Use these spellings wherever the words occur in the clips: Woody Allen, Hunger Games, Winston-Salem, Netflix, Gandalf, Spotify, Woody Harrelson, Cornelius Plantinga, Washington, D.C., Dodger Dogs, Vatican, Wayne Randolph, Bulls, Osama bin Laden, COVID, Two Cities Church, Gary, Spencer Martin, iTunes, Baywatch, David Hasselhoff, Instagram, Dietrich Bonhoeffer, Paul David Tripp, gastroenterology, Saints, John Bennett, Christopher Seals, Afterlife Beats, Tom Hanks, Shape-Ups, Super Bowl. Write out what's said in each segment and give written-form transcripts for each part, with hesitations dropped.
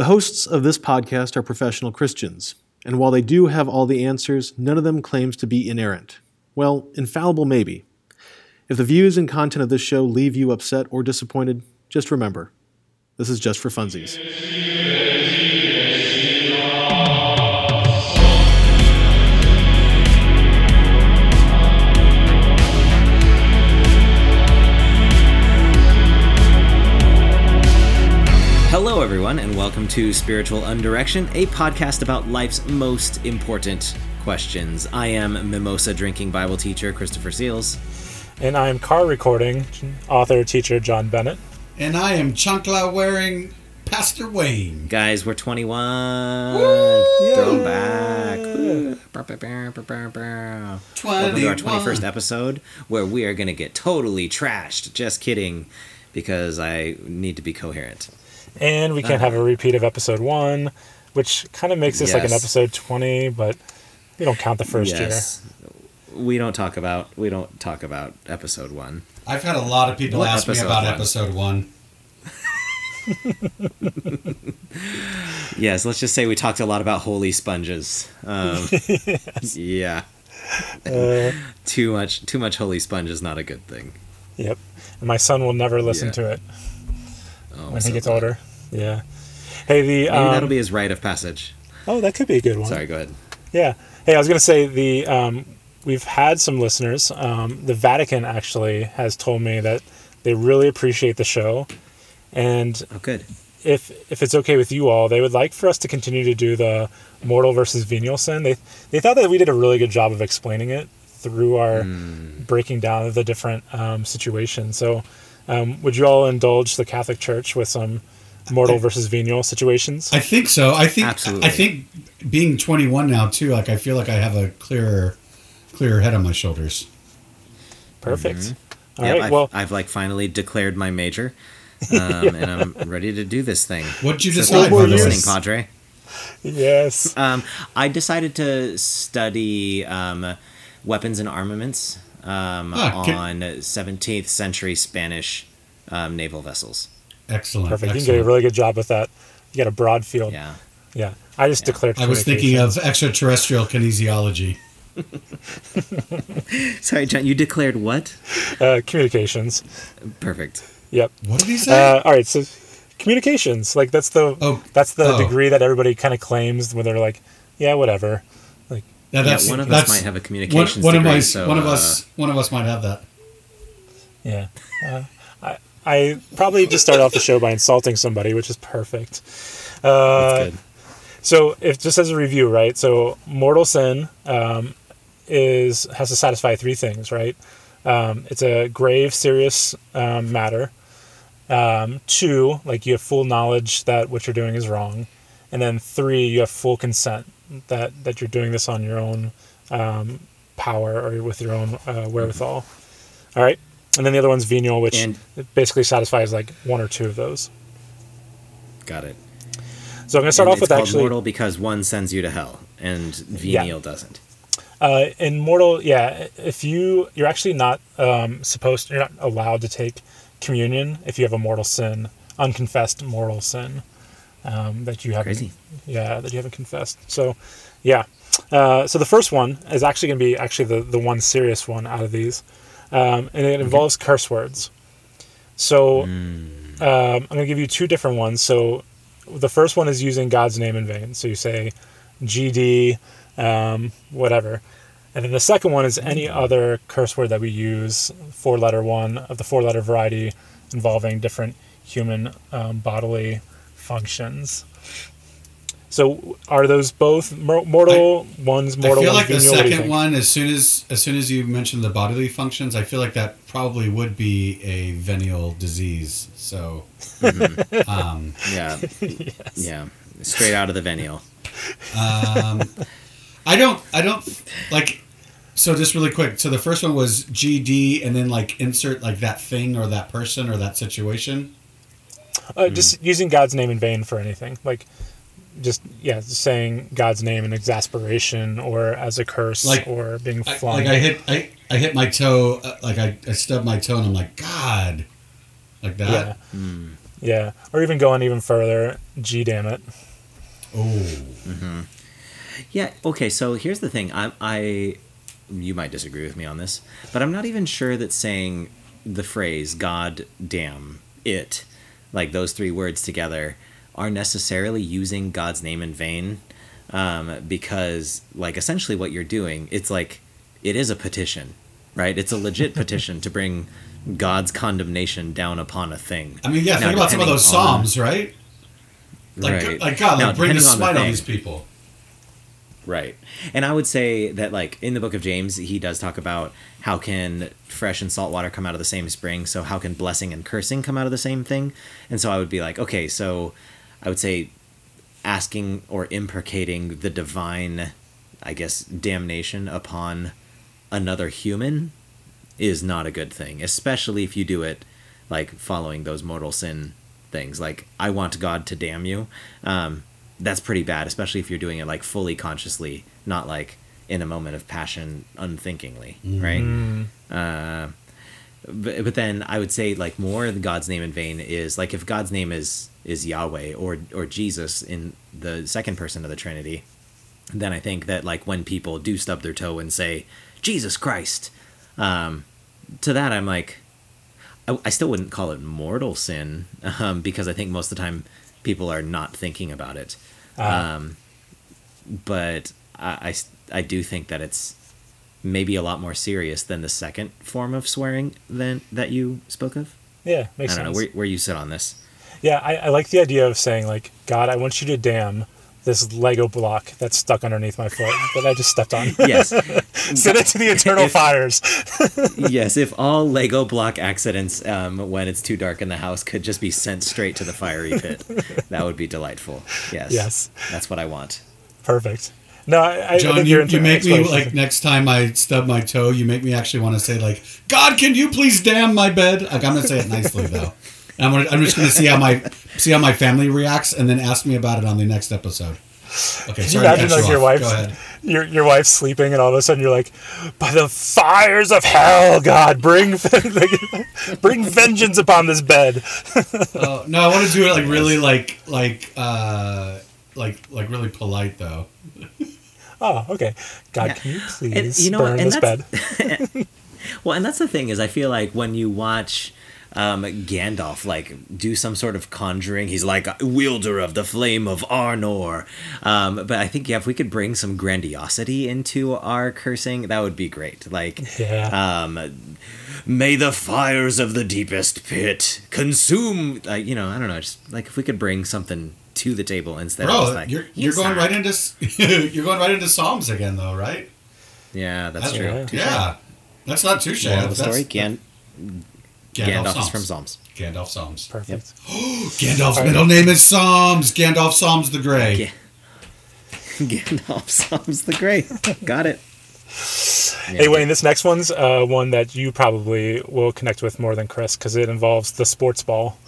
The hosts of this podcast are professional Christians, and while they do have all the answers, none of them claims to be inerrant. Well, infallible maybe. If the views and content of this show leave you upset or disappointed, just remember, this is just for funsies. Hello, everyone, and welcome to Spiritual Undirection, a podcast about life's most important questions. I am mimosa-drinking Bible teacher Christopher Seals. And I am car recording author-teacher John Bennett. And I am chancla-wearing Pastor Wayne. Guys, we're 21. Woo! Throwback. Yeah. 21. Welcome to our 21st episode, where we are going to get totally trashed. Just kidding, because I need to be coherent. And we can't have a repeat of episode 1, which kind of makes this like an episode 20, but we don't count the first year. We don't talk about episode 1. I've had a lot of people ask me about episode 1. Yes, let's just say we talked a lot about holy sponges. Yes. Yeah. Too much holy sponge is not a good thing. Yep. And my son will never listen to it. Oh, when he gets older. Yeah. Hey, maybe that'll be his rite of passage. Oh, that could be a good one. Sorry, go ahead. Yeah. Hey, I was going to say we've had some listeners. The Vatican actually has told me that they really appreciate the show. And if it's okay with you all, they would like for us to continue to do the mortal versus venial sin. They thought that we did a really good job of explaining it through our breaking down of the different situations. So would you all indulge the Catholic Church with some mortal versus venial situations? I think so. Absolutely. I think being 21 now too, like I feel like I have a clearer head on my shoulders. Perfect. Mm-hmm. All right. I've like finally declared my major, and I'm ready to do this thing. What'd you decide for listening, Padre? Yes. I decided to study weapons and armaments. On 17th century Spanish naval vessels. Excellent. Perfect. You can get a really good job with that. You got a broad field. Yeah. Yeah. I just declared. I was thinking of extraterrestrial kinesiology. Sorry, John, you declared what? Communications. Perfect. Yep. What did he say? All right. So communications, like that's the degree that everybody kind of claims when they're like, yeah, whatever. Now one of us might have a communications degree. One of us might have that. Yeah. I probably just start off the show by insulting somebody, which is perfect. That's good. So, if just as a review, right? So, mortal sin has to satisfy 3 things, right? It's a grave, serious matter. 2, like you have full knowledge that what you're doing is wrong, and then 3, you have full consent. That you're doing this on your own power or with your own wherewithal. All right. And then the other one's venial, which basically satisfies like 1 or 2 of those. Got it. So I'm going to start off with actually... mortal because 1 sends you to hell and venial doesn't. In mortal, if you're actually not you're not allowed to take communion if you have a mortal sin, unconfessed mortal sin. That you haven't confessed. So, so the first one is actually going to be the one serious one out of these, and it involves curse words. So, I'm going to give you 2 different ones. So, the first one is using God's name in vain. So you say, GD, whatever, and then the second one is any other curse word that we use, 4-letter one of the 4-letter variety, involving different human bodily functions. So are those both mortal? One's mortal. I feel like the second one, as soon as you mentioned the bodily functions, I feel like that probably would be a venial disease. So straight out of the venial. I don't like. So just really quick. So the first one was GD, and then like insert like that thing or that person or that situation. Just using God's name in vain for anything, like just saying God's name in exasperation or as a curse, like, or being flung. I hit my toe, I stubbed my toe, and I'm like, God, like that. Yeah. Yeah, or even going even further, G damn it. Oh. Mm-hmm. Yeah. Okay. So here's the thing. I you might disagree with me on this, but I'm not even sure that saying the phrase "God damn it," like those three words together, are necessarily using God's name in vain, because like essentially what you're doing, it's like it is a petition, right? It's a legit petition to bring God's condemnation down upon a thing. I mean, yeah, now, think about some of those Psalms, right? Like God, now, like bring the smite on these people. Right. And I would say that, like, in the book of James, he does talk about how can fresh and salt water come out of the same spring, so how can blessing and cursing come out of the same thing? And so I would be like, okay, so I would say asking or imprecating the divine, I guess, damnation upon another human is not a good thing, especially if you do it, like, following those mortal sin things. Like, I want God to damn you. That's pretty bad, especially if you're doing it, like, fully consciously, not, like, in a moment of passion unthinkingly, right? But then I would say, like, more than God's name in vain is, like, if God's name is Yahweh or Jesus in the second person of the Trinity, then I think that, like, when people do stub their toe and say, Jesus Christ, to that I'm like, I still wouldn't call it mortal sin, because I think most of the time people are not thinking about it. But I do think that it's maybe a lot more serious than the second form of swearing than that you spoke of. Yeah, makes sense. I don't know where you sit on this. Yeah, I like the idea of saying, like, God, I want you to damn this Lego block that's stuck underneath my foot that I just stepped on. Yes. Send it to the eternal fires. Yes, if all Lego block accidents when it's too dark in the house could just be sent straight to the fiery pit, that would be delightful. Yes. That's what I want. Perfect. No, John, you make me, like, next time I stub my toe, you make me actually want to say, like, God, can you please damn my bed? Like, I'm going to say it nicely, though. I'm just going to see how my family reacts, and then ask me about it on the next episode. Okay, sorry. Imagine to cut you off. Go ahead. Your wife's sleeping, and all of a sudden you're like, "By the fires of hell, God, bring vengeance upon this bed." No, I want to do it like really polite though. Oh, okay. God, can you please burn this bed? Well, and that's the thing is, I feel like when you watch Gandalf, like, do some sort of conjuring, he's like wielder of the flame of Arnor, but I think if we could bring some grandiosity into our cursing, that would be great. May the fires of the deepest pit consume, I don't know, just like if we could bring something to the table instead of just, like, you're going right into Psalms again though, right? Yeah, that's true. Touché. Yeah, that's not touché. Yeah, the story can. Gandalf Psalms. Is from Psalms. Gandalf Psalms. Perfect. Yep. Gandalf's middle name is Psalms. Gandalf Psalms the Grey. Gandalf Psalms the Grey. Got it. Yeah. Hey, Wayne, this next one's one that you probably will connect with more than Chris because it involves the sports ball.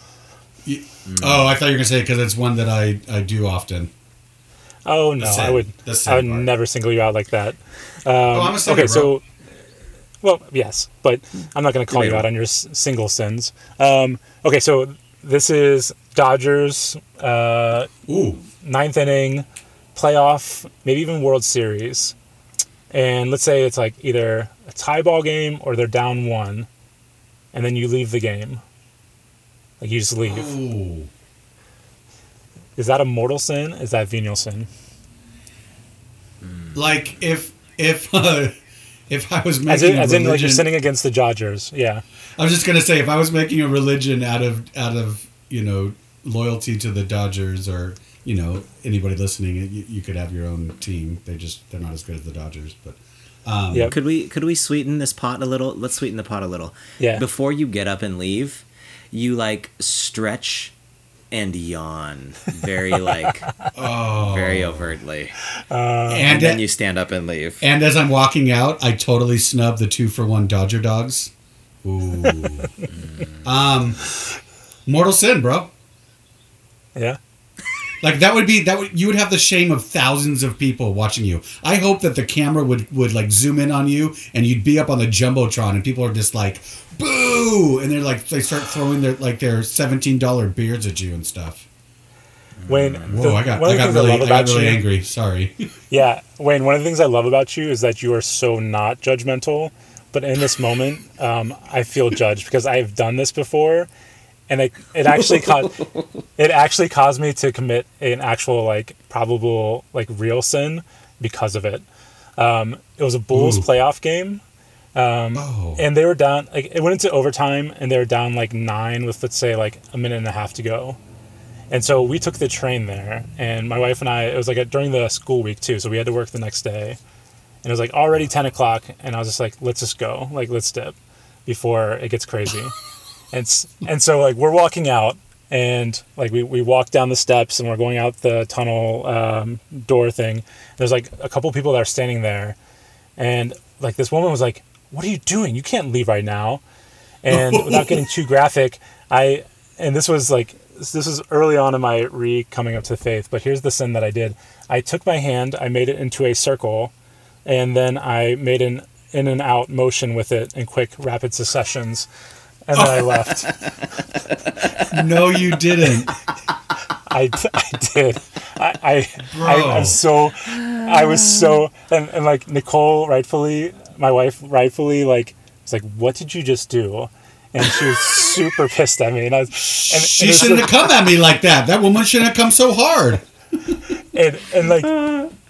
Oh, I thought you were going to say because it's one that I do often. Oh, no. I would never single you out like that. I'm a sinner, okay, bro. So... Well, yes, but I'm not going to call you out on your single sins. Okay, so this is Dodgers, ninth inning, playoff, maybe even World Series. And let's say it's like either a tie ball game or they're down one, and then you leave the game. Like, you just leave. Oh. Is that a mortal sin? Is that venial sin? Like, if I was making a religion, like, you're sinning against the Dodgers, yeah. I was just gonna say, if I was making a religion out of loyalty to the Dodgers, or anybody listening, you could have your own team. They're not as good as the Dodgers, but could we sweeten this pot a little? Let's sweeten the pot a little. Yeah. Before you get up and leave, you stretch and yawn, very very overtly, and then you stand up and leave. And as I'm walking out, I totally snub the 2-for-1 Dodger Dogs. Ooh, mortal sin, bro. Yeah, like that would you would have the shame of thousands of people watching you. I hope that the camera would zoom in on you and you'd be up on the Jumbotron and people are just like, boo. boo, and they're like, they start throwing their like their $17 beers at you and stuff. Wayne, I got really angry. Sorry. Yeah, Wayne. One of the things I love about you is that you are so not judgmental. But in this moment, I feel judged because I've done this before, and it actually caused me to commit an actual like probable like real sin because of it. It was a Bulls playoff game, and they were down. Like it went into overtime, and they were down like 9 with let's say like a minute and a half to go. And so we took the train there, and my wife and I, it was like during the school week too, so we had to work the next day. And it was like already 10 o'clock, and I was just like, let's just go. Like, let's dip before it gets crazy. And so, like, we're walking out, and like we walk down the steps, and we're going out the tunnel door thing. There's like a couple people that are standing there, and like this woman was like, what are you doing? You can't leave right now. And without getting too graphic, this was early on in my coming up to faith, but here's the sin that I did. I took my hand, I made it into a circle, and then I made an in and out motion with it in quick, rapid successions, and then I left. No, you didn't. I did. I was so, and like Nicole rightfully, my wife rightfully, like, it's like, what did you just do? And she was super pissed at me. She shouldn't have come at me like that. That woman shouldn't have come so hard. And like,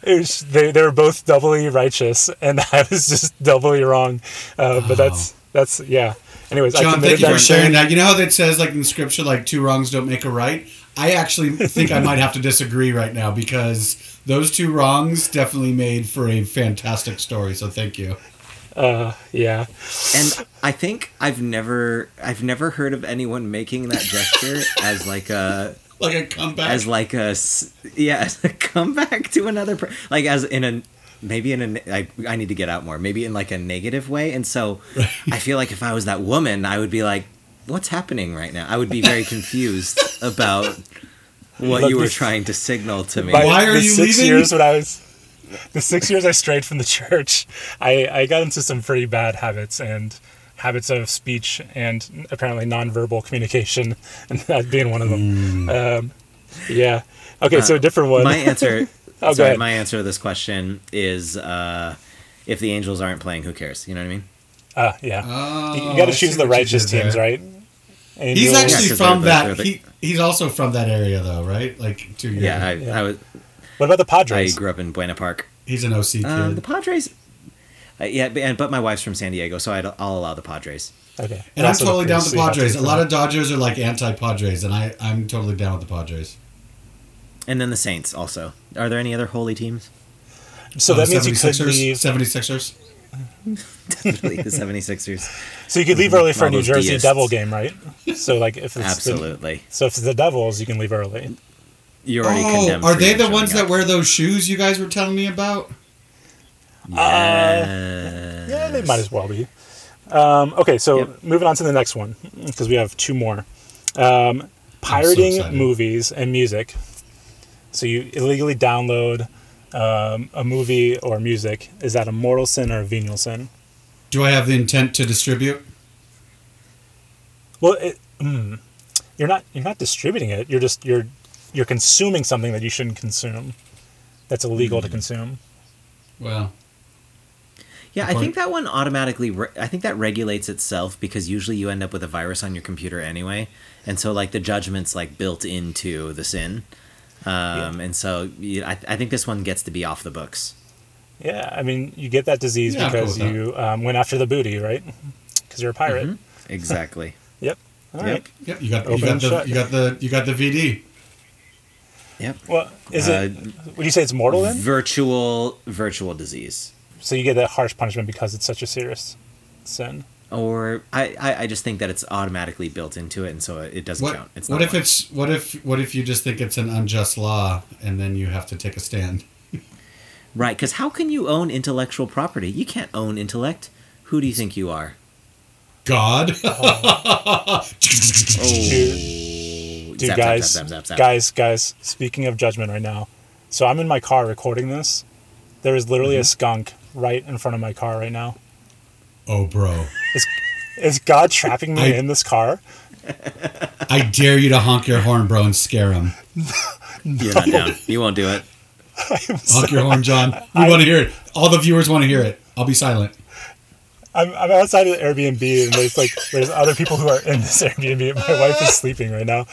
they were both doubly righteous, and I was just doubly wrong. But that's yeah. Anyways, John, thank you for sharing that. You know how that says, like in scripture, like 2 wrongs don't make a right? I actually think I might have to disagree right now, because those 2 wrongs definitely made for a fantastic story. So thank you. Yeah. And I think I've never heard of anyone making that gesture as like a comeback, as like a, yeah, as a comeback to another, like as in a, maybe in a, I need to get out more, maybe in like a negative way. And so I feel like if I was that woman, I would be like, what's happening right now? I would be very confused about what you were trying to signal to me. Why are you leaving? 6 years when I was... The 6 years I strayed from the church, I got into some pretty bad habits, and habits of speech, and apparently nonverbal communication, and that being one of them. Yeah. Okay, so a different one. My answer. My answer to this question is, if the Angels aren't playing, who cares? You know what I mean? Yeah. You got to choose the righteous teams, right? Angels. He's actually from that. He's also from that area, though, right? Like 2 years. Yeah, I was. What about the Padres? I grew up in Buena Park. He's an OC kid. The Padres, but my wife's from San Diego, so I'll allow the Padres. Okay, and I'm totally down with the Padres. A lot of Dodgers are like anti-Padres, and I'm totally down with the Padres. And then the Saints also. Are there any other holy teams? So that means you could leave 76ers. Definitely the 76ers. So you could leave early for a New Jersey Devil game, right? So like if it's absolutely. So if it's the Devils, you can leave early. You're already condemned. Are they the ones that wear those shoes you guys were telling me about? Yes. Yeah, they might as well be. Okay, so moving on to the next one, because we have 2 more. Pirating movies and music. So you illegally download a movie or music. Is that a mortal sin or a venial sin? Do I have the intent to distribute? Well, you're not distributing it. You're consuming something that you shouldn't consume. That's illegal to consume. Well. Yeah, I think that one automatically... I think that regulates itself, because usually you end up with a virus on your computer anyway. And so, like, the judgment's, like, built into the sin. And so I think this one gets to be off the books. Yeah, I mean, you get that disease because you went after the booty, right? Because you're a pirate. Mm-hmm. Exactly. Yep. All right. Yep. You got the VD. Yep. Well, is it? Would you say it's mortal then? Virtual disease. So you get that harsh punishment because it's such a serious sin. Or I just think that it's automatically built into it, and so it doesn't count. It's not what if you just think it's an unjust law, and then you have to take a stand? Right, because how can you own intellectual property? You can't own intellect. Who do you think you are? God. Dude, zap, guys, speaking of judgment right now. So I'm in my car recording this. There is literally a skunk right in front of my car right now. Oh, bro. It's, Is God trapping me in this car? I dare you to honk your horn, bro, and scare him. No. You're not down. You won't do it. Honk your horn, John. We want to hear it. All the viewers want to hear it. I'll be silent. I'm outside of the Airbnb, and there's other people who are in this Airbnb. My wife is sleeping right now.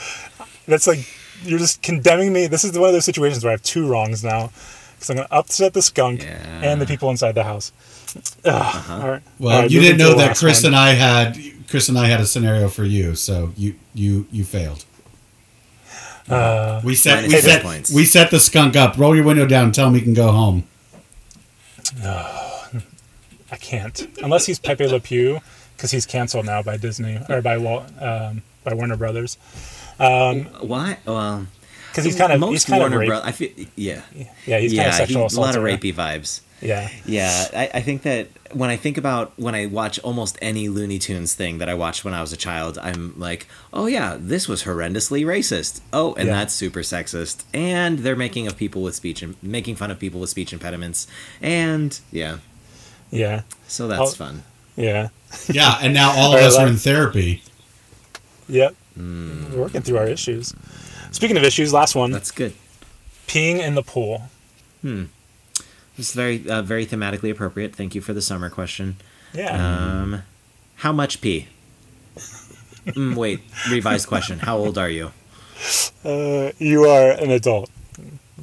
That's like, you're just condemning me. This is one of those situations where I have two wrongs now, because I'm going to upset the skunk and the people inside the house. Uh-huh. All right. Well, all right, you didn't know that Chris and I had a scenario for you, so you failed. We set the skunk up. Roll your window down and tell him he can go home. I can't. Unless he's Pepe Le Pew, because he's canceled now by Disney, or by Warner Brothers. Why? Well, because he's kind of Warner Brothers. I feel, yeah, he's kind of sexual assault. A lot of rapey vibes. Yeah. I think that when I watch almost any Looney Tunes thing that I watched when I was a child, I'm like, oh yeah, this was horrendously racist. Oh, and that's super sexist. And they're making fun of people with speech impediments. And yeah. So that's fun. Yeah. Yeah, and now all of us are in therapy. Yep. We're working through our issues. Speaking of issues, last one. That's good. Peeing in the pool. It's very, very thematically appropriate. Thank you for the summer question. Yeah. How much pee? Wait, revised question. How old are you? You are an adult.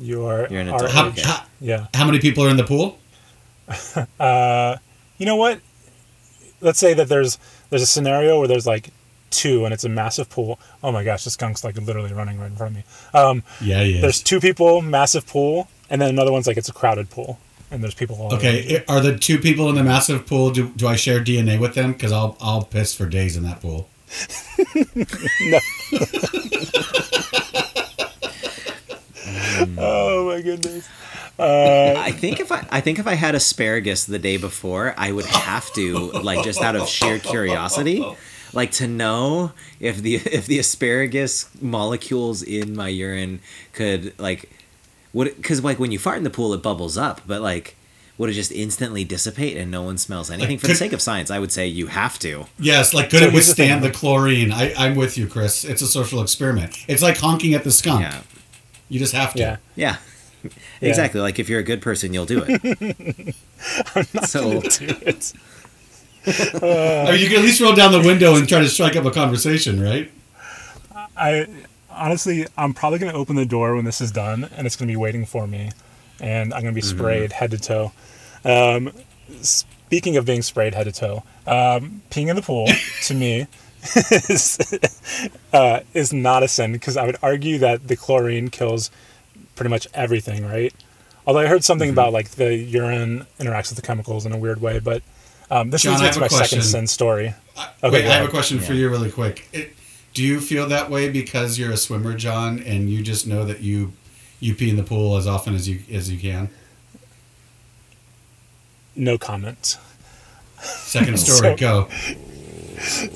You're an adult. How many people are in the pool? You know what? Let's say that there's a scenario where there's like two, and it's a massive pool. Oh my gosh, the skunk's like literally running right in front of me. Yeah. There's two people, massive pool. And then another one's like, it's a crowded pool, and there's people all around. Are the two people in the massive pool, do I share DNA with them? Because I'll piss for days in that pool. No. Oh, my goodness. I think if I had asparagus the day before, I would have to, like, just out of sheer curiosity, like, to know if the asparagus molecules in my urine could, like... Because, like, when you fart in the pool, it bubbles up, but, like, would it just instantly dissipate and no one smells anything? Like, for the sake of science, I would say you have to. Yes, like, could it withstand the chlorine? I'm with you, Chris. It's a social experiment. It's like honking at the skunk. Yeah. You just have to. Yeah. Exactly. Like, if you're a good person, you'll do it. I'm not going to do it. You can at least roll down the window and try to strike up a conversation, right? Honestly, I'm probably going to open the door when this is done, and it's going to be waiting for me, and I'm going to be sprayed head to toe. Speaking of being sprayed head to toe, peeing in the pool, to me, is not a sin, because I would argue that the chlorine kills pretty much everything, right? Although I heard something about, like, the urine interacts with the chemicals in a weird way, but this John, leads me to my second sin story. Wait, I have a question for you really quick. Do you feel that way because you're a swimmer, John, and you just know that you pee in the pool as often as you can? No comment. Second story, go.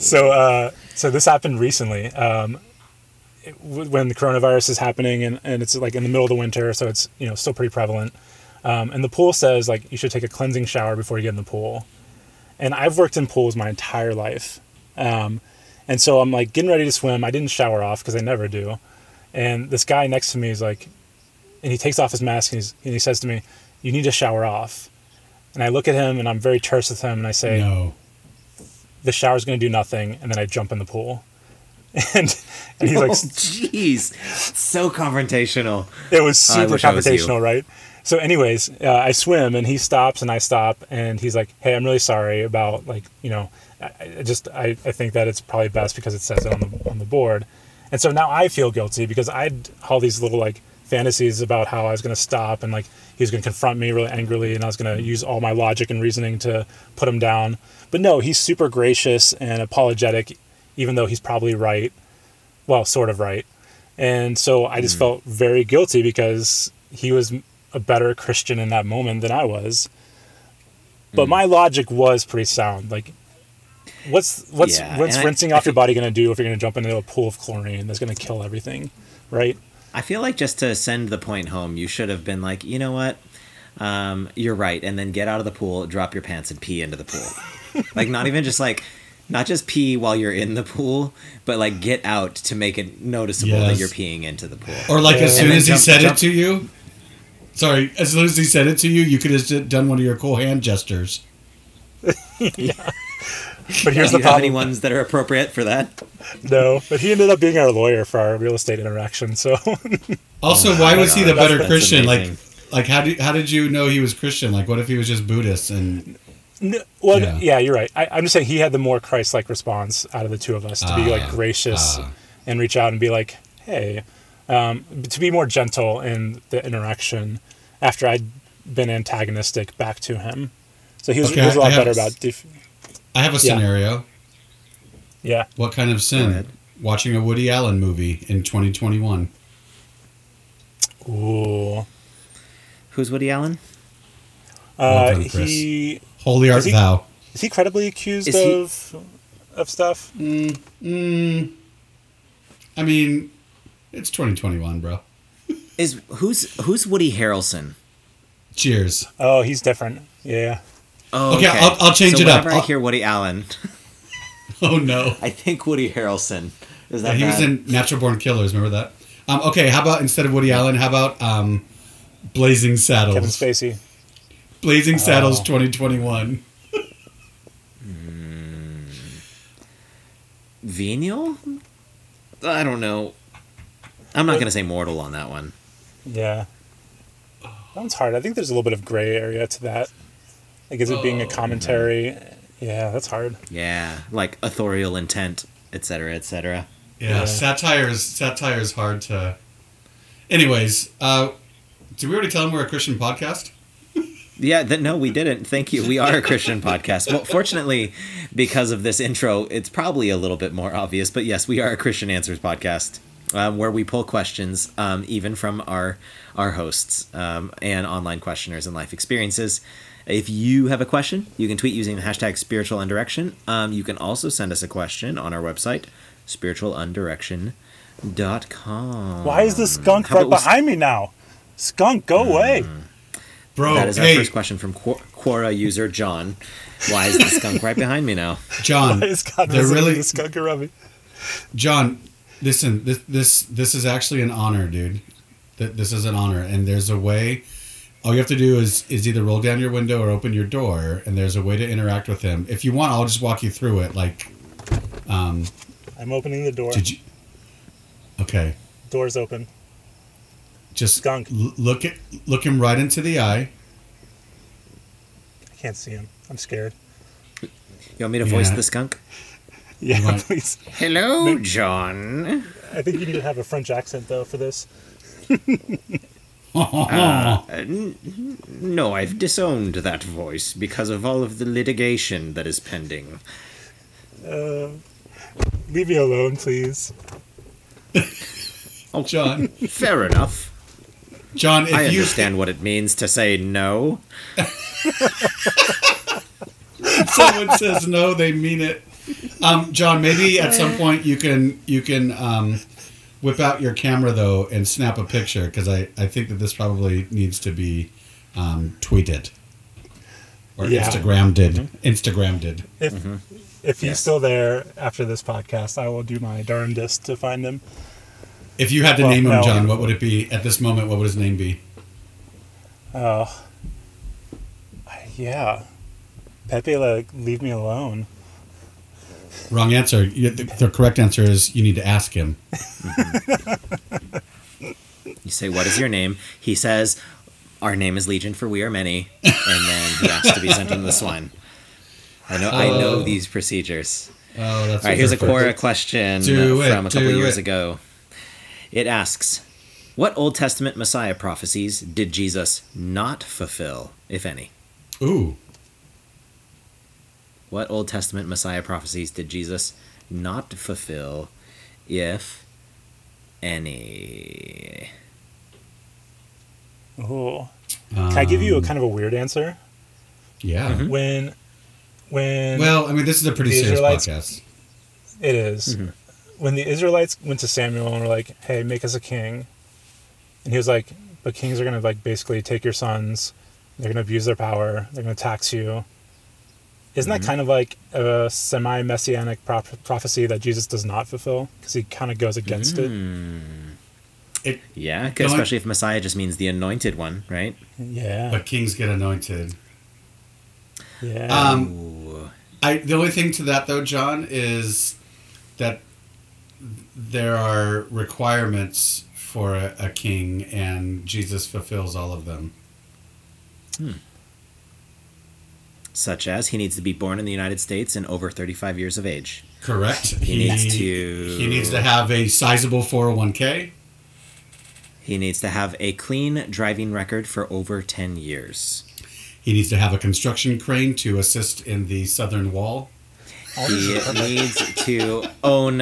So this happened recently when the coronavirus is happening, and it's like in the middle of the winter, so it's still pretty prevalent. And the pool says, like, you should take a cleansing shower before you get in the pool. And I've worked in pools my entire life. And so I'm, like, getting ready to swim. I didn't shower off because I never do. And this guy next to me is like, and he takes off his mask and he says to me, "You need to shower off." And I look at him and I'm very terse with him and I say, "No. The shower's going to do nothing." And then I jump in the pool. And he's like, "Oh, jeez, so confrontational." It was super confrontational, right? So, anyways, I swim and he stops and I stop and he's like, "Hey, I'm really sorry about I think that it's probably best because it says it on the board." And so now I feel guilty because I had all these little, like, fantasies about how I was going to stop and, like, he was going to confront me really angrily and I was going to use all my logic and reasoning to put him down. But no, he's super gracious and apologetic, even though he's probably right. Well, sort of right. And so I just felt very guilty because he was a better Christian in that moment than I was. But my logic was pretty sound. Like, what's rinsing off your body going to do if you're going to jump into a pool of chlorine that's going to kill everything, right? I feel like, just to send the point home, you should have been like, you know what, you're right, and then get out of the pool, drop your pants, and pee into the pool. Like, not even just like, not just pee while you're in the pool, but like get out to make it noticeable that you're peeing into the pool. Or like as soon as he said it to you. Sorry, as soon as he said it to you, you could have done one of your cool hand gestures. Yeah. But here's the problem. Do you have any ones that are appropriate for that? No, but he ended up being our lawyer for our real estate interaction. So, also, why was he the better Christian? Like how did you know he was Christian? Like, what if he was just Buddhist? And well, yeah, you're right. I'm just saying he had the more Christ-like response out of the two of us to be like gracious and reach out and be like, hey, to be more gentle in the interaction after I'd been antagonistic back to him. So he was a lot better about. I have a scenario. Yeah. What kind of sin? Right. Watching a Woody Allen movie in 2021. Ooh. Who's Woody Allen? Well done, Chris. Holy art thou. Is he credibly accused of stuff? I mean, it's 2021, bro. Who's Woody Harrelson? Cheers. Oh, he's different. Yeah. Oh, okay, I'll change it up. Whenever I hear Woody Allen. Oh, no. I think Woody Harrelson. Is that he was in Natural Born Killers. Remember that? Okay, how about instead of Woody Allen, how about Blazing Saddles? Kevin Spacey. Blazing Saddles 2021. Venial? I don't know. I'm not going to say mortal on that one. Yeah. That one's hard. I think there's a little bit of gray area to that. Like, is it being a commentary? No. Yeah, that's hard. Yeah, like authorial intent, et cetera, et cetera. Yeah, satire is hard to... Anyways, did we already tell them we're a Christian podcast? Yeah, no, we didn't. Thank you. We are a Christian podcast. Well, fortunately, because of this intro, it's probably a little bit more obvious. But yes, we are a Christian Answers podcast, where we pull questions even from our hosts and online questioners and life experiences. If you have a question, you can tweet using the hashtag Spiritual Undirection. You can also send us a question on our website, spiritualundirection.com. Why is the skunk right behind me now? Skunk, go away. Bro, that is our first question from Quora user John. Why is the skunk right behind me now? John, they're really the skunk around me. John, listen, this is actually an honor, dude. This is an honor, and there's a way. All you have to do is either roll down your window or open your door, and there's a way to interact with him. If you want, I'll just walk you through it. Like, I'm opening the door. Okay. Door's open. Just skunk. Look him right into the eye. I can't see him. I'm scared. You want me to voice the skunk? Yeah, please. Hello, John. I think you need to have a French accent though for this. No, I've disowned that voice because of all of the litigation that is pending. Leave me alone, please. Oh, John. Fair enough. John, I understand what it means to say no. When someone says no, they mean it. John, maybe at some point you can. Whip out your camera, though, and snap a picture, because I think that this probably needs to be tweeted or Instagrammed. Mm-hmm. Instagrammed. If he's still there after this podcast, I will do my darndest to find him. If you had to name him, John, what would it be at this moment? What would his name be? Pepe, leave me alone. Wrong answer. The correct answer is you need to ask him. Mm-hmm. You say, what is your name? He says, our name is Legion, for we are many. And then he asks to be sent into the swine. I know these procedures. Oh, that's all right. Here's a Quora question from a couple years ago. It asks, what Old Testament Messiah prophecies did Jesus not fulfill, if any? Ooh. What Old Testament Messiah prophecies did Jesus not fulfill, if any? Oh, can I give you a kind of a weird answer? Yeah. Mm-hmm. Well, I mean, this is a pretty serious podcast. It is. Mm-hmm. When the Israelites went to Samuel and were like, "Hey, make us a king," and he was like, "But kings are going to basically take your sons. They're going to abuse their power. They're going to tax you." Isn't that kind of like a semi-messianic prophecy that Jesus does not fulfill? Because he kind of goes against it. Yeah, especially if Messiah just means the anointed one, right? Yeah. But kings get anointed. Yeah. The only thing to that, though, John, is that there are requirements for a king, and Jesus fulfills all of them. Hmm. Such as he needs to be born in the United States and over 35 years of age. Correct. He needs to have a sizable 401k. He needs to have a clean driving record for over 10 years. He needs to have a construction crane to assist in the southern wall. He needs to own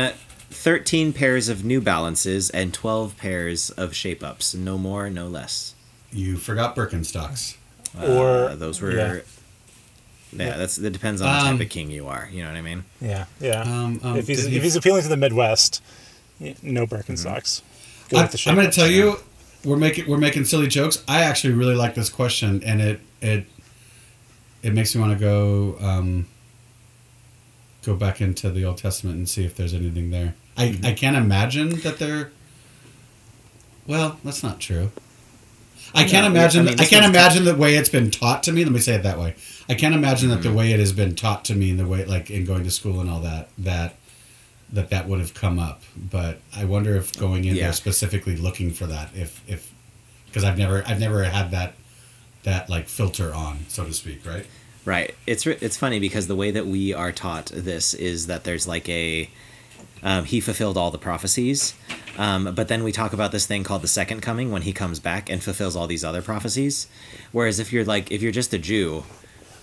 13 pairs of New Balances and 12 pairs of Shape-Ups. No more, no less. You forgot Birkenstocks. That depends on the type of king you are. You know what I mean? Yeah, yeah. If he's appealing to the Midwest, no Birkenstocks. I'm going to tell you, we're making silly jokes. I actually really like this question, and it makes me want to go back into the Old Testament and see if there's anything there. I can't imagine that there. Well, that's not true. I can't imagine the way it's been taught to me. Let me say it that way. I can't imagine that the way it has been taught to me, and the way, like, in going to school and all that, that would have come up. But I wonder if going in there specifically looking for that, if because I've never had that like filter on, so to speak, right? Right. It's funny because the way that we are taught this is that there's like a he fulfilled all the prophecies. But then we talk about this thing called the second coming when he comes back and fulfills all these other prophecies. Whereas if you're just a Jew,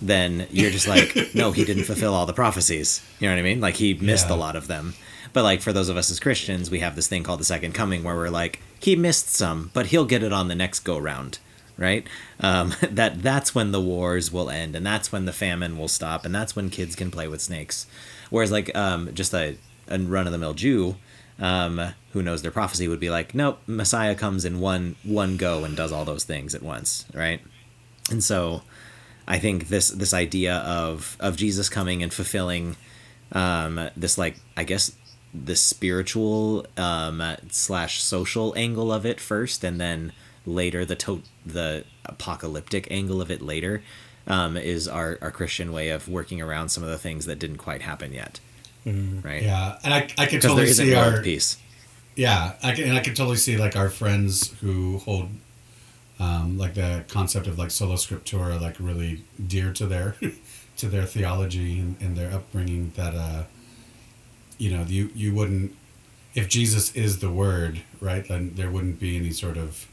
then you're just like, no, he didn't fulfill all the prophecies. You know what I mean? Like, he missed a lot of them. But like, for those of us as Christians, we have this thing called the second coming where we're like, he missed some, but he'll get it on the next go round. Right? That's when the wars will end, and that's when the famine will stop, and that's when kids can play with snakes. Whereas like, just a run of the mill Jew, who knows their prophecy, would be like, nope, Messiah comes in one go and does all those things at once, right? And so I think this idea of Jesus coming and fulfilling this, like, I guess the spiritual / social angle of it first, and then later the apocalyptic angle of it later, is our Christian way of working around some of the things that didn't quite happen yet. Mm-hmm. Right. Yeah, and I could totally see our piece. Yeah, I could totally see like our friends who hold like the concept of like sola scriptura like really dear to their to their theology and their upbringing, that you wouldn't, if Jesus is the Word, right, then there wouldn't be any sort of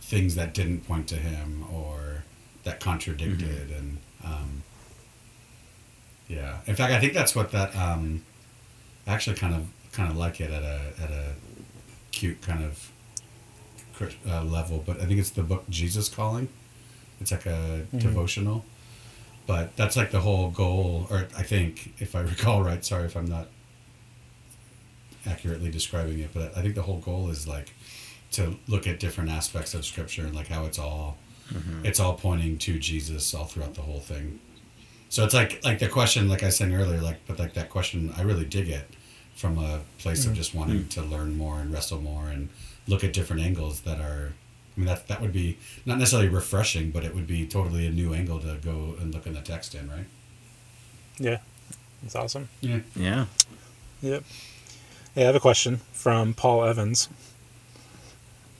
things that didn't point to him or that contradicted and. Yeah. In fact, I think that's what that I actually kind of like it at a cute kind of level, but I think it's the book Jesus Calling. It's like a devotional, but that's like the whole goal, or I think, if I recall right, sorry if I'm not accurately describing it, but I think the whole goal is like to look at different aspects of Scripture and like how it's all pointing to Jesus all throughout the whole thing. So it's like the question, like I was saying earlier, but that question, I really dig it from a place of just wanting to learn more and wrestle more and look at different angles that are, I mean, that would be not necessarily refreshing, but it would be totally a new angle to go and look in the text in, right? Yeah. That's awesome. Yeah. Yeah. Yep. Yeah, I have a question from Paul Evans.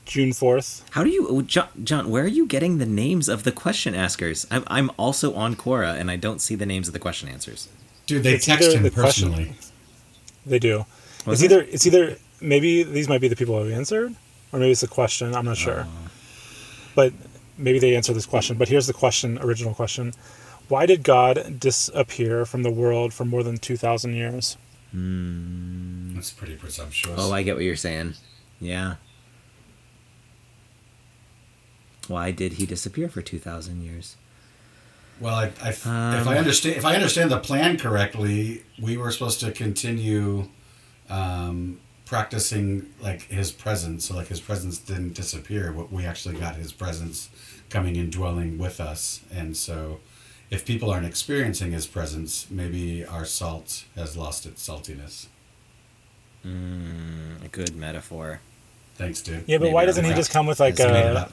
June 4th. How do you, John, where are you getting the names of the question askers? I'm also on Quora, and I don't see the names of the question answers. Dude, they text him personally. They do. It's either maybe these might be the people who answered, or maybe it's a question. I'm not sure. But maybe they answer this question. But here's the question, original question. Why did God disappear from the world for more than 2,000 years? That's pretty presumptuous. Oh, I get what you're saying. Yeah. Why did he disappear for 2,000 years? Well, if I understand the plan correctly, we were supposed to continue practicing like his presence. So like his presence didn't disappear. We actually got his presence coming and dwelling with us, and so if people aren't experiencing his presence, maybe our salt has lost its saltiness. A good metaphor. Thanks, dude. Yeah, but maybe why doesn't he just come with like a...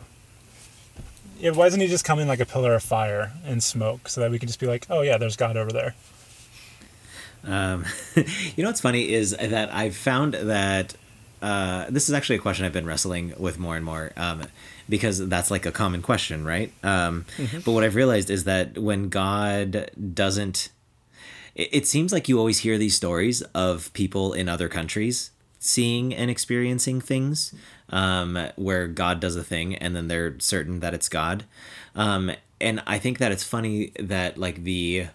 Yeah, why doesn't he just come in like a pillar of fire and smoke so that we can just be like, oh yeah, there's God over there? You know what's funny is that I've found that this is actually a question I've been wrestling with more and more because that's like a common question, right? But what I've realized is that when God doesn't, it seems like you always hear these stories of people in other countries seeing and experiencing things where God does a thing and then they're certain that it's God. And I think that it's funny that like the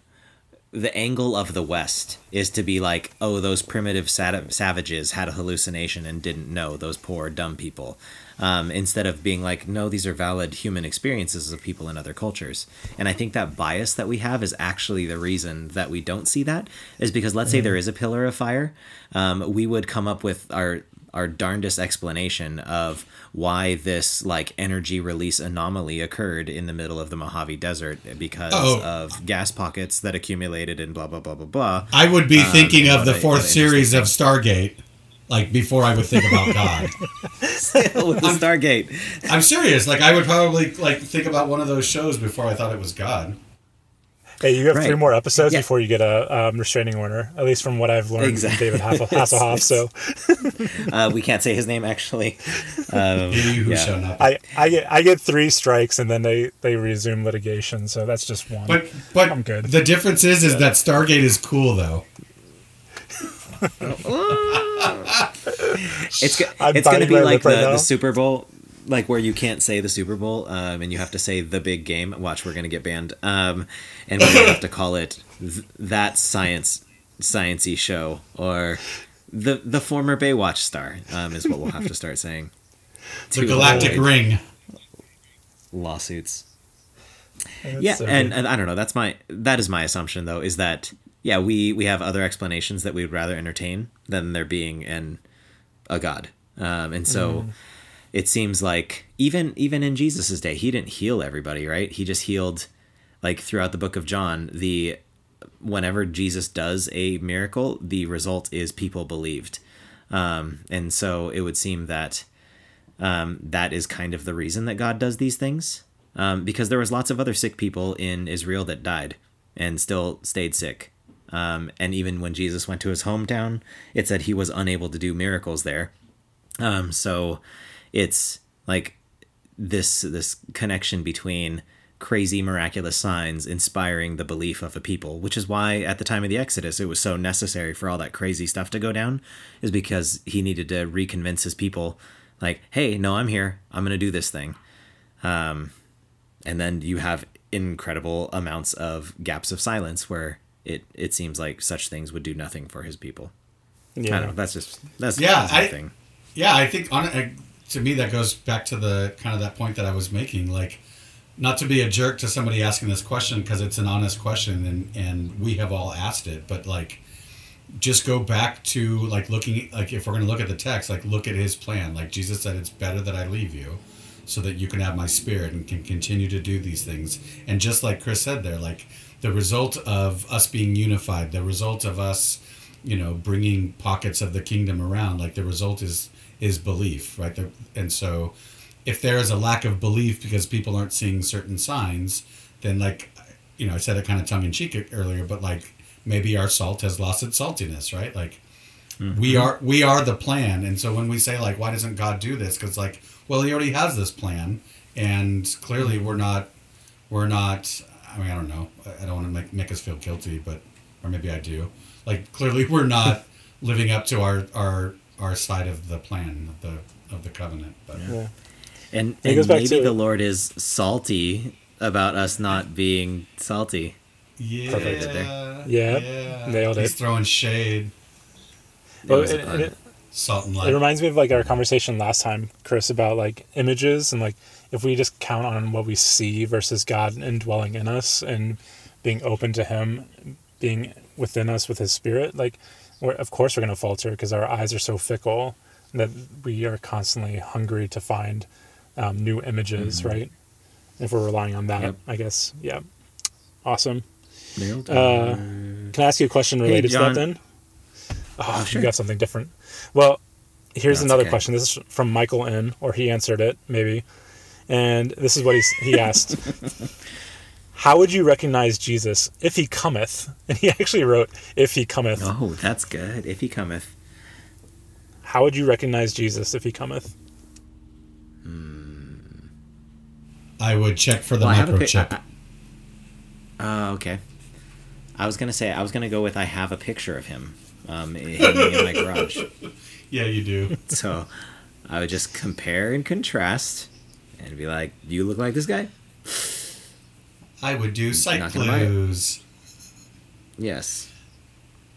angle of the West is to be like, oh, those primitive savages had a hallucination and didn't know, those poor dumb people, instead of being like, no, these are valid human experiences of people in other cultures. And I think that bias that we have is actually the reason that we don't see that, is because let's say there is a pillar of fire. We would come up with our darndest explanation of why this like energy release anomaly occurred in the middle of the Mojave Desert because of gas pockets that accumulated and blah, blah, blah, blah, blah. I would be thinking of the fourth series of Stargate, like before I would think about God. Still with the Stargate. I'm serious. Like I would probably like think about one of those shows before I thought it was God. Hey, you have three more episodes before you get a restraining order, at least from what I've learned from David Hasselhoff. So we can't say his name, actually. I get three strikes, and then they resume litigation, so that's just one. But I'm good. The difference is that Stargate is cool, though. It's going to be like the Super Bowl. Like where you can't say the Super Bowl and you have to say the big game. Watch, we're going to get banned. And we have to call it that science-y show, or the former Baywatch star is what we'll have to start saying. The Galactic Ring. Lawsuits. And I don't know. That is my assumption, though, is that, yeah, we have other explanations that we would rather entertain than there being a God. And so... It seems like even in Jesus's day, he didn't heal everybody, right? He just healed, like throughout the book of John, whenever Jesus does a miracle, the result is people believed. And so it would seem that that is kind of the reason that God does these things, because there was lots of other sick people in Israel that died and still stayed sick. And even when Jesus went to his hometown, it said he was unable to do miracles there. So... It's like this connection between crazy, miraculous signs inspiring the belief of a people, which is why at the time of the Exodus, it was so necessary for all that crazy stuff to go down, is because he needed to reconvince his people like, hey, no, I'm here. I'm going to do this thing. And then you have incredible amounts of gaps of silence where it seems like such things would do nothing for his people. Yeah. I don't know. That's my thing. Yeah, I think to me, that goes back to the kind of that point that I was making, like not to be a jerk to somebody asking this question, because it's an honest question and we have all asked it, but like just go back to like looking, like if we're going to look at the text, like look at his plan. Like Jesus said, it's better that I leave you so that you can have my spirit and can continue to do these things. And just like Chris said there, like the result of us being unified, the result of us, you know, bringing pockets of the kingdom around, like the result is belief, right? And so if there is a lack of belief because people aren't seeing certain signs, then like, you know, I said it kind of tongue-in-cheek earlier, but like maybe our salt has lost its saltiness, right? Like we are the plan. And so when we say like, why doesn't God do this? Because like, well, he already has this plan, and clearly we're not, I mean, I don't know, I don't want to make us feel guilty, but, or maybe I do, like clearly we're not living up to our side of the plan of the covenant, but. Yeah. And maybe the Lord is salty about us not being salty. Yeah, nailed it. He's throwing shade. Salt and light. It reminds me of like our conversation last time, Chris, about like images and like if we just count on what we see versus God indwelling in us and being open to Him, being within us with His Spirit, like. Of course we're going to falter because our eyes are so fickle that we are constantly hungry to find new images, right? If we're relying on that, I guess. Yeah. Awesome. Nailed it. Can I ask you a question related to that then? Oh, sure. You got something different. Well, here's another question. This is from Michael N., or he answered it, maybe. And this is what he asked. How would you recognize Jesus if he cometh? And he actually wrote, if he cometh. Oh, that's good. If he cometh. How would you recognize Jesus if he cometh? I would check for the microchip. Okay. I was going to go with I have a picture of him hanging in my garage. Yeah, you do. So I would just compare and contrast and be like, do you look like this guy? I would do sight clues. Yes.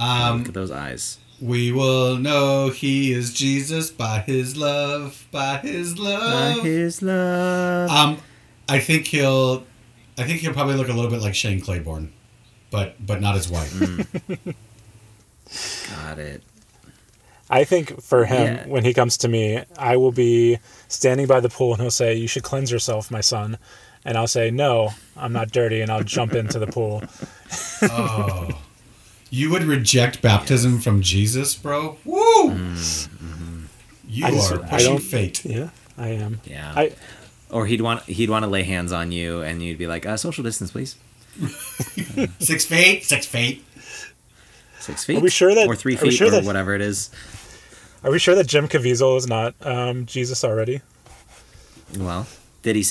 Look at those eyes. We will know he is Jesus by his love, by his love. By his love. I think he'll probably look a little bit like Shane Claiborne, but not as white. Got it. I think for him, when he comes to me, I will be standing by the pool and he'll say, you should cleanse yourself, my son. And I'll say, no, I'm not dirty. And I'll jump into the pool. Oh, you would reject baptism from Jesus, bro? Woo! Mm-hmm. You are pushing fate. Yeah, I am. Yeah. Or he'd want to lay hands on you and you'd be like, social distance, please. 6 feet, 6 feet. 6 feet? Are we sure that, or 3 feet sure or whatever it is. Are we sure that Jim Caviezel is not Jesus already? Well, did he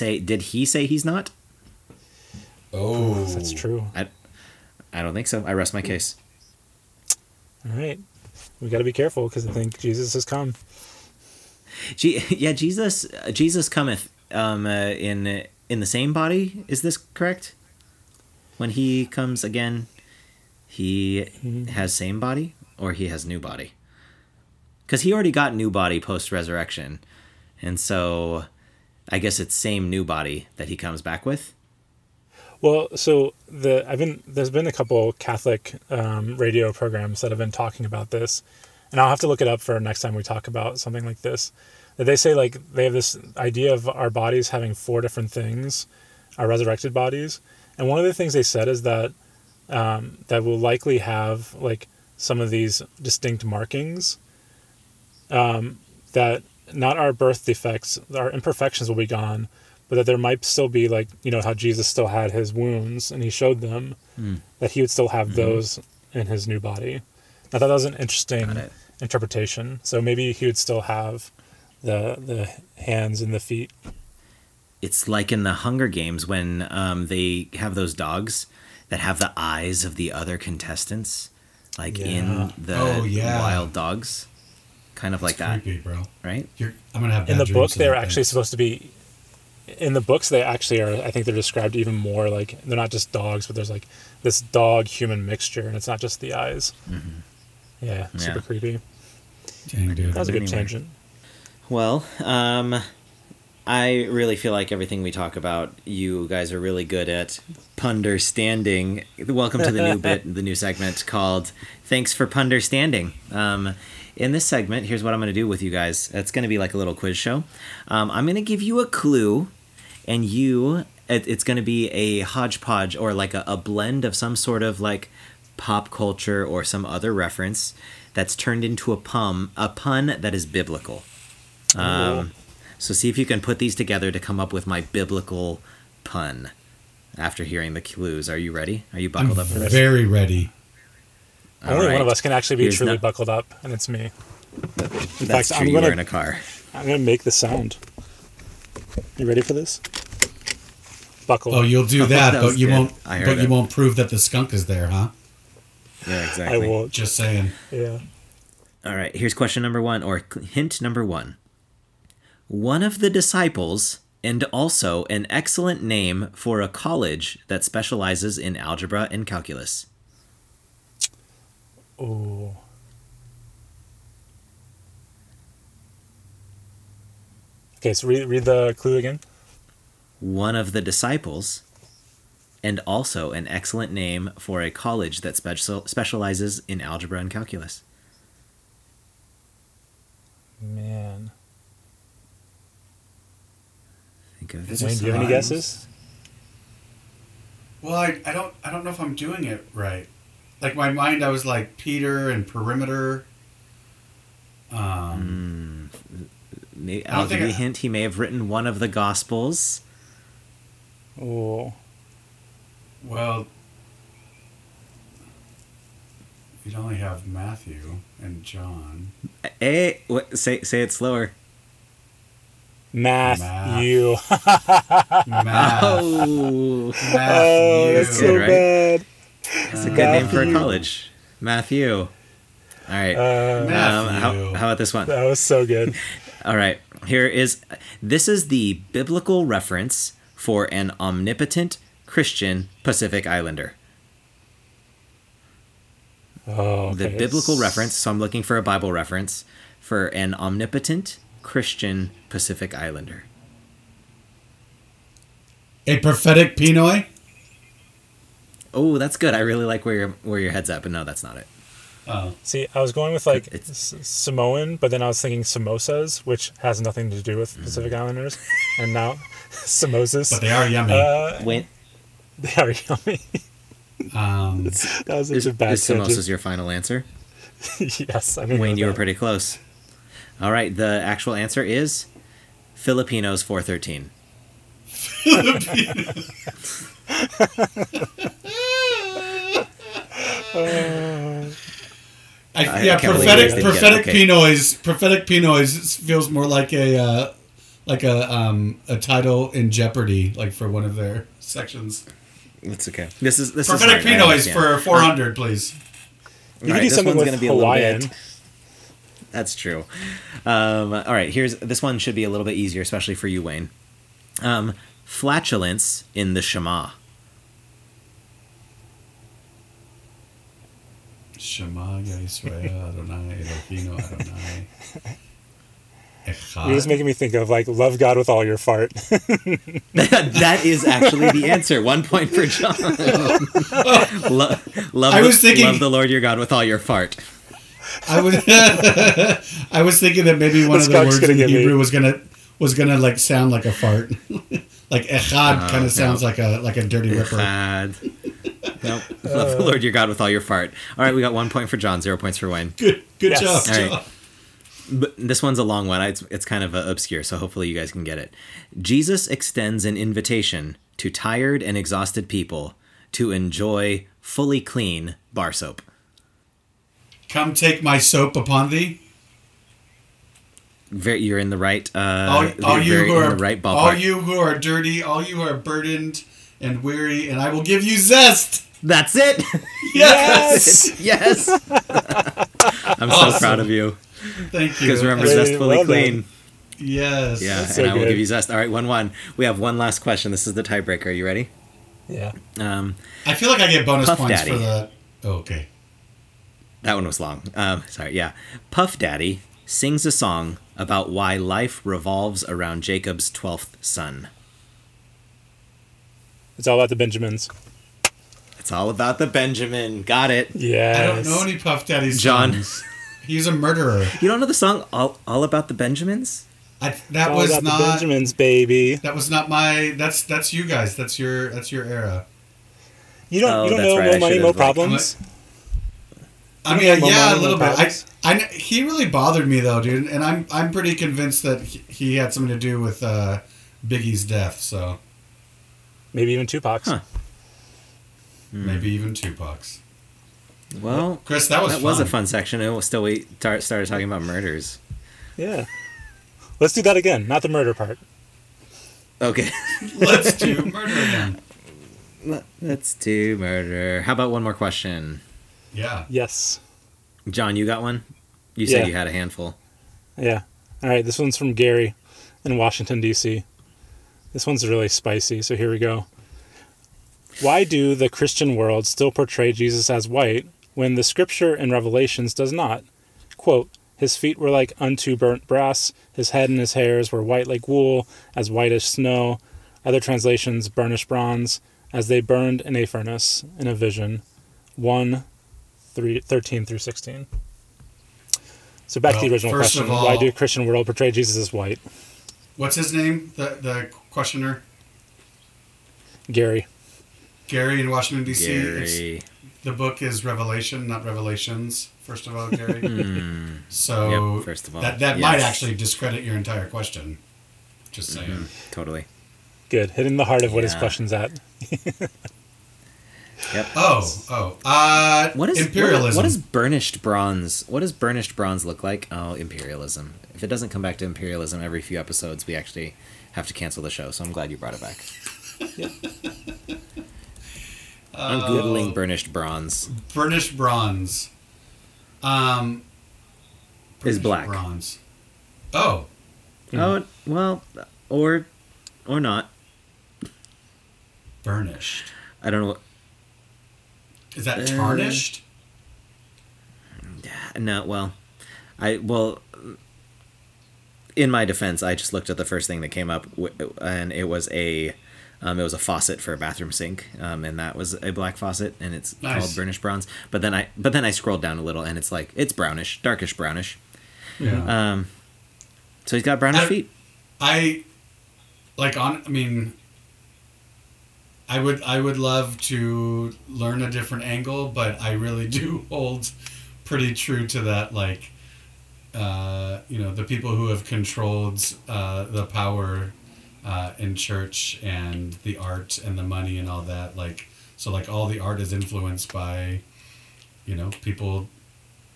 say he's not? Oh, that's true. I don't think so. I rest my case. All right. We got to be careful because I think Jesus has come. Jesus cometh in the same body. Is this correct? When he comes again, he has same body or he has new body? Because he already got new body post-resurrection. And so I guess it's same new body that he comes back with. Well, so there's been a couple Catholic radio programs that have been talking about this. And I'll have to look it up for next time we talk about something like this. They say like they have this idea of our bodies having four different things, our resurrected bodies. And one of the things they said is that that will likely have like some of these distinct markings that not our birth defects, our imperfections will be gone, but that there might still be like, you know, how Jesus still had his wounds and he showed them that he would still have those in his new body. I thought that was an interesting interpretation. So maybe he would still have the hands and the feet. It's like in the Hunger Games when they have those dogs that have the eyes of the other contestants, like in the wild dogs, kind of like that. Creepy, bro. Right? I'm gonna have in the book. They're actually supposed to be. In the books, they actually are. I think they're described even more like they're not just dogs, but there's like this dog-human mixture, and it's not just the eyes. Mm-hmm. Yeah, super creepy. Dang, dude. That was a good tangent. Well, I really feel like everything we talk about, you guys are really good at punderstanding. Welcome to the new bit, the new segment called Thanks for Punderstanding. In this segment, here's what I'm going to do with you guys. It's going to be like a little quiz show. I'm going to give you a clue, and it's going to be a hodgepodge or like a blend of some sort of like pop culture or some other reference that's turned into a pun that is biblical. So see if you can put these together to come up with my biblical pun after hearing the clues. Are you ready? Are you buckled up for this? Very ready. Only one of us can actually be buckled up, and it's me. In fact, I'm going in a car. I'm going to make the sound. You ready for this? Buckle. Oh, you'll do that, but you won't. But you won't prove that the skunk is there, huh? Yeah, exactly. I won't. Just saying. Yeah. All right. Here's question number one, or hint number one. One of the disciples, and also an excellent name for a college that specializes in algebra and calculus. Oh. Okay, so read the clue again. One of the disciples, and also an excellent name for a college that specializes in algebra and calculus. Man. Think of Wayne, do you have any guesses? Well, I don't know if I'm doing it right. Like, my mind, I was like Peter and Perimeter. Maybe, I'll give you a hint. He may have written one of the Gospels. Oh. Well, you'd only have Matthew and John. Hey, say it slower. Matthew. Oh, that's so bad. It's a good name for a college. Matthew. All right. How about this one? That was so good. All right. This is the biblical reference for an omnipotent Christian Pacific Islander. Oh, okay. The biblical reference. So I'm looking for a Bible reference for an omnipotent Christian Pacific Islander. A prophetic Pinoy. Oh, that's good. I really like where your head's at, but no, that's not it. Oh. See, I was going with like Samoan, but then I was thinking samosas, which has nothing to do with Pacific Islanders, and now samosas. But they are yummy. They are yummy. That was such a bad. Is samosas your final answer? Yes, I mean, Wayne, you were pretty close. All right, the actual answer is Filipinos 413. Filipinos. Prophetic Pinoys feels more like a title in Jeopardy, like for one of their sections. That's okay. This prophetic is Pinoys for 400, please. You can do something with Hawaiian. That's true. All right, this one should be a little bit easier, especially for you, Wayne. Flatulence in the Shema. Shema Yisrael Adonai Eloheinu Adonai Echad. You're just making me think of like love God with all your fart. That is actually the answer. 1 point for John. Love the Lord your God with all your fart. I was thinking that maybe one of the words in Hebrew was gonna like sound like a fart. Like echad kind of sounds like a dirty ripper. Echad. Nope. Love the Lord your God with all your fart. All right, we got 1 point for John, 0 points for Wayne. Good job. All right. John. But this one's a long one. It's kind of obscure, so hopefully you guys can get it. Jesus extends an invitation to tired and exhausted people to enjoy fully clean bar soap. Come take my soap upon thee. You're in the right. All you who are dirty, all you who are burdened and weary, and I will give you zest. That's it. Yes. Yes. I'm so proud of you. Thank you. Because remember, zestfully clean. Yes. Yeah, and I will give you zest. All right, 1-1. We have one last question. This is the tiebreaker. Are you ready? Yeah. I feel like I get bonus points for that. Oh, okay. That one was long. Sorry, yeah. Puff Daddy sings a song about why life revolves around Jacob's 12th son. It's all about the Benjamins. It's all about the Benjamin. Got it. Yeah. I don't know any Puff Daddy songs. John. He's a murderer. You don't know the song All About the Benjamins? The Benjamins, baby. That was not my. That's you guys. That's your era. You don't know right. No Money, No Problems. I mean, yeah, a little bit. He really bothered me though, dude, and I'm pretty convinced that he had something to do with Biggie's death. So maybe even Tupac's. Huh. Maybe even Tupac's. Well, Chris, that was a fun section. And still, we started talking about murders. Yeah, let's do that again. Not the murder part. Okay, let's do murder again. Let's do murder. How about one more question? Yeah. Yes. John, you got one? You said you had a handful. Yeah. All right. This one's from Gary in Washington, D.C. This one's really spicy. So here we go. Why do the Christian world still portray Jesus as white when the scripture in Revelations does not? Quote, his feet were like unto burnt brass. His head and his hairs were white like wool, as white as snow. Other translations, burnished bronze, as they burned in a furnace in a vision. 13 through 16. So back to the original question. Why do Christian world portray Jesus as white? What's his name? The questioner? Gary. Gary in Washington, D.C. The book is Revelation, not Revelations, first of all, Gary. So first of all, that might actually discredit your entire question. Just saying. Mm-hmm. Totally. Good. Hitting the heart of what his question's at. Yep. Oh. Imperialism. What does burnished bronze look like? Oh, imperialism. If it doesn't come back to imperialism every few episodes, we actually have to cancel the show. So I'm glad you brought it back. Yep. I'm Googling burnished bronze. Burnished bronze. Burnished is black. Bronze. Oh. Mm. Oh, well, or not. Burnished. I don't know what. Is that tarnished? No, well, in my defense, I just looked at the first thing that came up, and it was a faucet for a bathroom sink, and that was a black faucet, and it's called burnished bronze. But then I scrolled down a little, and it's like it's brownish, darkish brownish. Yeah. So he's got brownish feet. I would love to learn a different angle, but I really do hold pretty true to that. Like, the people who have controlled the power in church and the art and the money and all that. Like, so like all the art is influenced by, people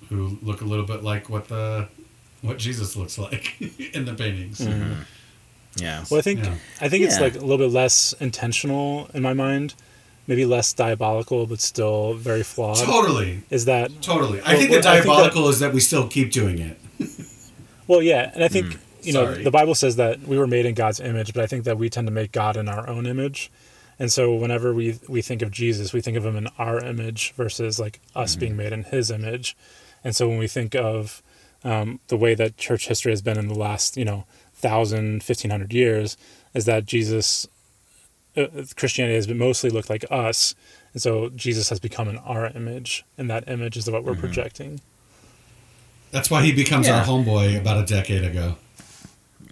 who look a little bit like what Jesus looks like in the paintings. Mm-hmm. Yeah. Well, I think it's like a little bit less intentional in my mind, maybe less diabolical, but still very flawed. Totally. Is that totally? Well, I think the diabolical is that we still keep doing it. Well, yeah, and I think the Bible says that we were made in God's image, but I think that we tend to make God in our own image, and so whenever we think of Jesus, we think of him in our image versus like us being made in his image, and so when we think of the way that church history has been in the last 1,500 years is that Jesus, Christianity has mostly looked like us, and so Jesus has become in our image, and that image is what we're projecting. That's why he becomes our homeboy about a decade ago.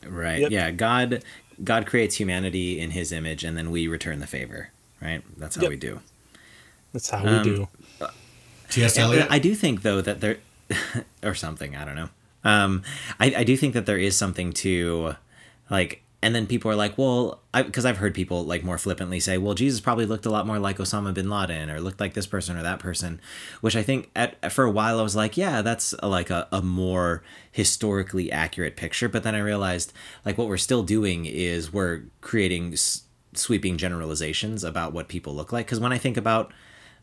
Right. Yep. Yeah. God creates humanity in his image, and then we return the favor. Right. That's how we do. That's how we do. T.S. Eliot. I do think though that there, or something. I don't know. I do think that there is something to, like, and then people are like, well, because I've heard people like more flippantly say, well, Jesus probably looked a lot more like Osama bin Laden or looked like this person or that person, which I think for a while I was like, yeah, that's like a more historically accurate picture. But then I realized like what we're still doing is we're creating sweeping generalizations about what people look like. Because when I think about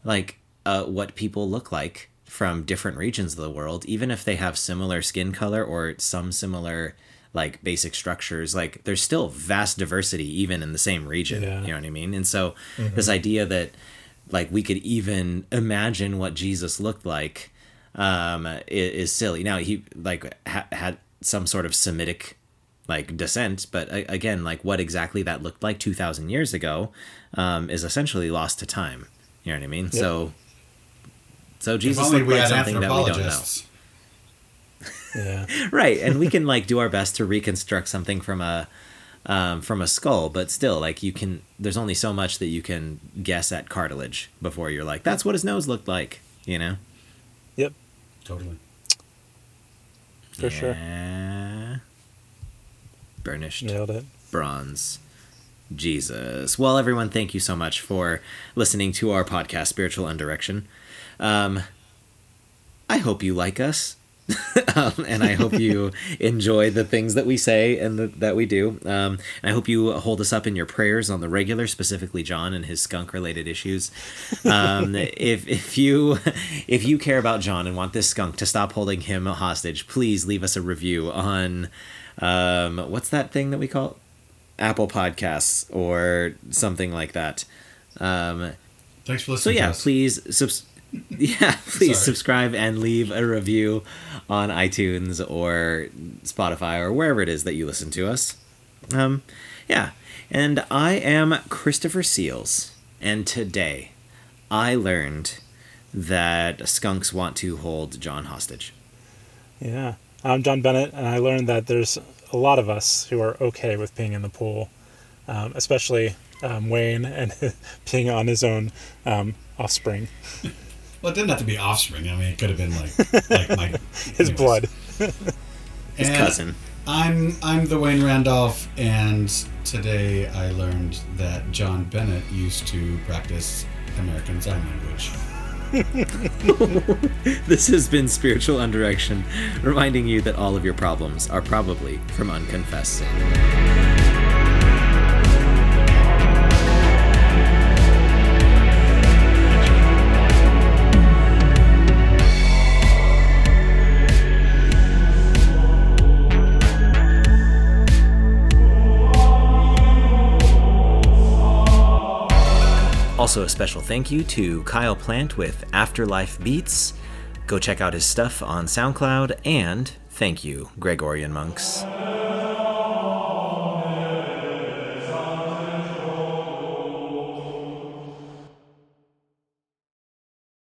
like what people look like from different regions of the world, even if they have similar skin color or some similar like basic structures, like there's still vast diversity even in the same region. Yeah. You know what I mean? And so this idea that like we could even imagine what Jesus looked like is silly. Now he like had some sort of Semitic like descent, but again, like what exactly that looked like 2,000 years ago is essentially lost to time. You know what I mean? Yeah. So Jesus looked like something that we don't know. Yeah. Right, and we can like do our best to reconstruct something from a skull, but still, like there's only so much that you can guess at cartilage before you're like, that's what his nose looked like, you know? Yep. Totally. For sure. Burnished. Nailed it. Bronze. Jesus. Well, everyone, thank you so much for listening to our podcast, Spiritual Undirection. I hope you like us, and I hope you enjoy the things that we say and that we do. And I hope you hold us up in your prayers on the regular, specifically John and his skunk related issues. If you care about John and want this skunk to stop holding him hostage, please leave us a review on, what's that thing that we call Apple Podcasts or something like that. Thanks for listening. So yeah, to us. Please subscribe and leave a review on iTunes or Spotify or wherever it is that you listen to us. And I am Christopher Seals, and today I learned that skunks want to hold John hostage. Yeah, I'm John Bennett, and I learned that there's a lot of us who are okay with peeing in the pool, especially Wayne and being on his own offspring. Well, it didn't have to be offspring. I mean, it could have been like my his blood, his cousin. I'm the Wayne Randolph, and today I learned that John Bennett used to practice American Sign Language. This has been Spiritual Undirection, reminding you that all of your problems are probably from unconfessed sin. Also a special thank you to Kyle Plant with Afterlife Beats. Go check out his stuff on SoundCloud, and thank you, Gregorian Monks.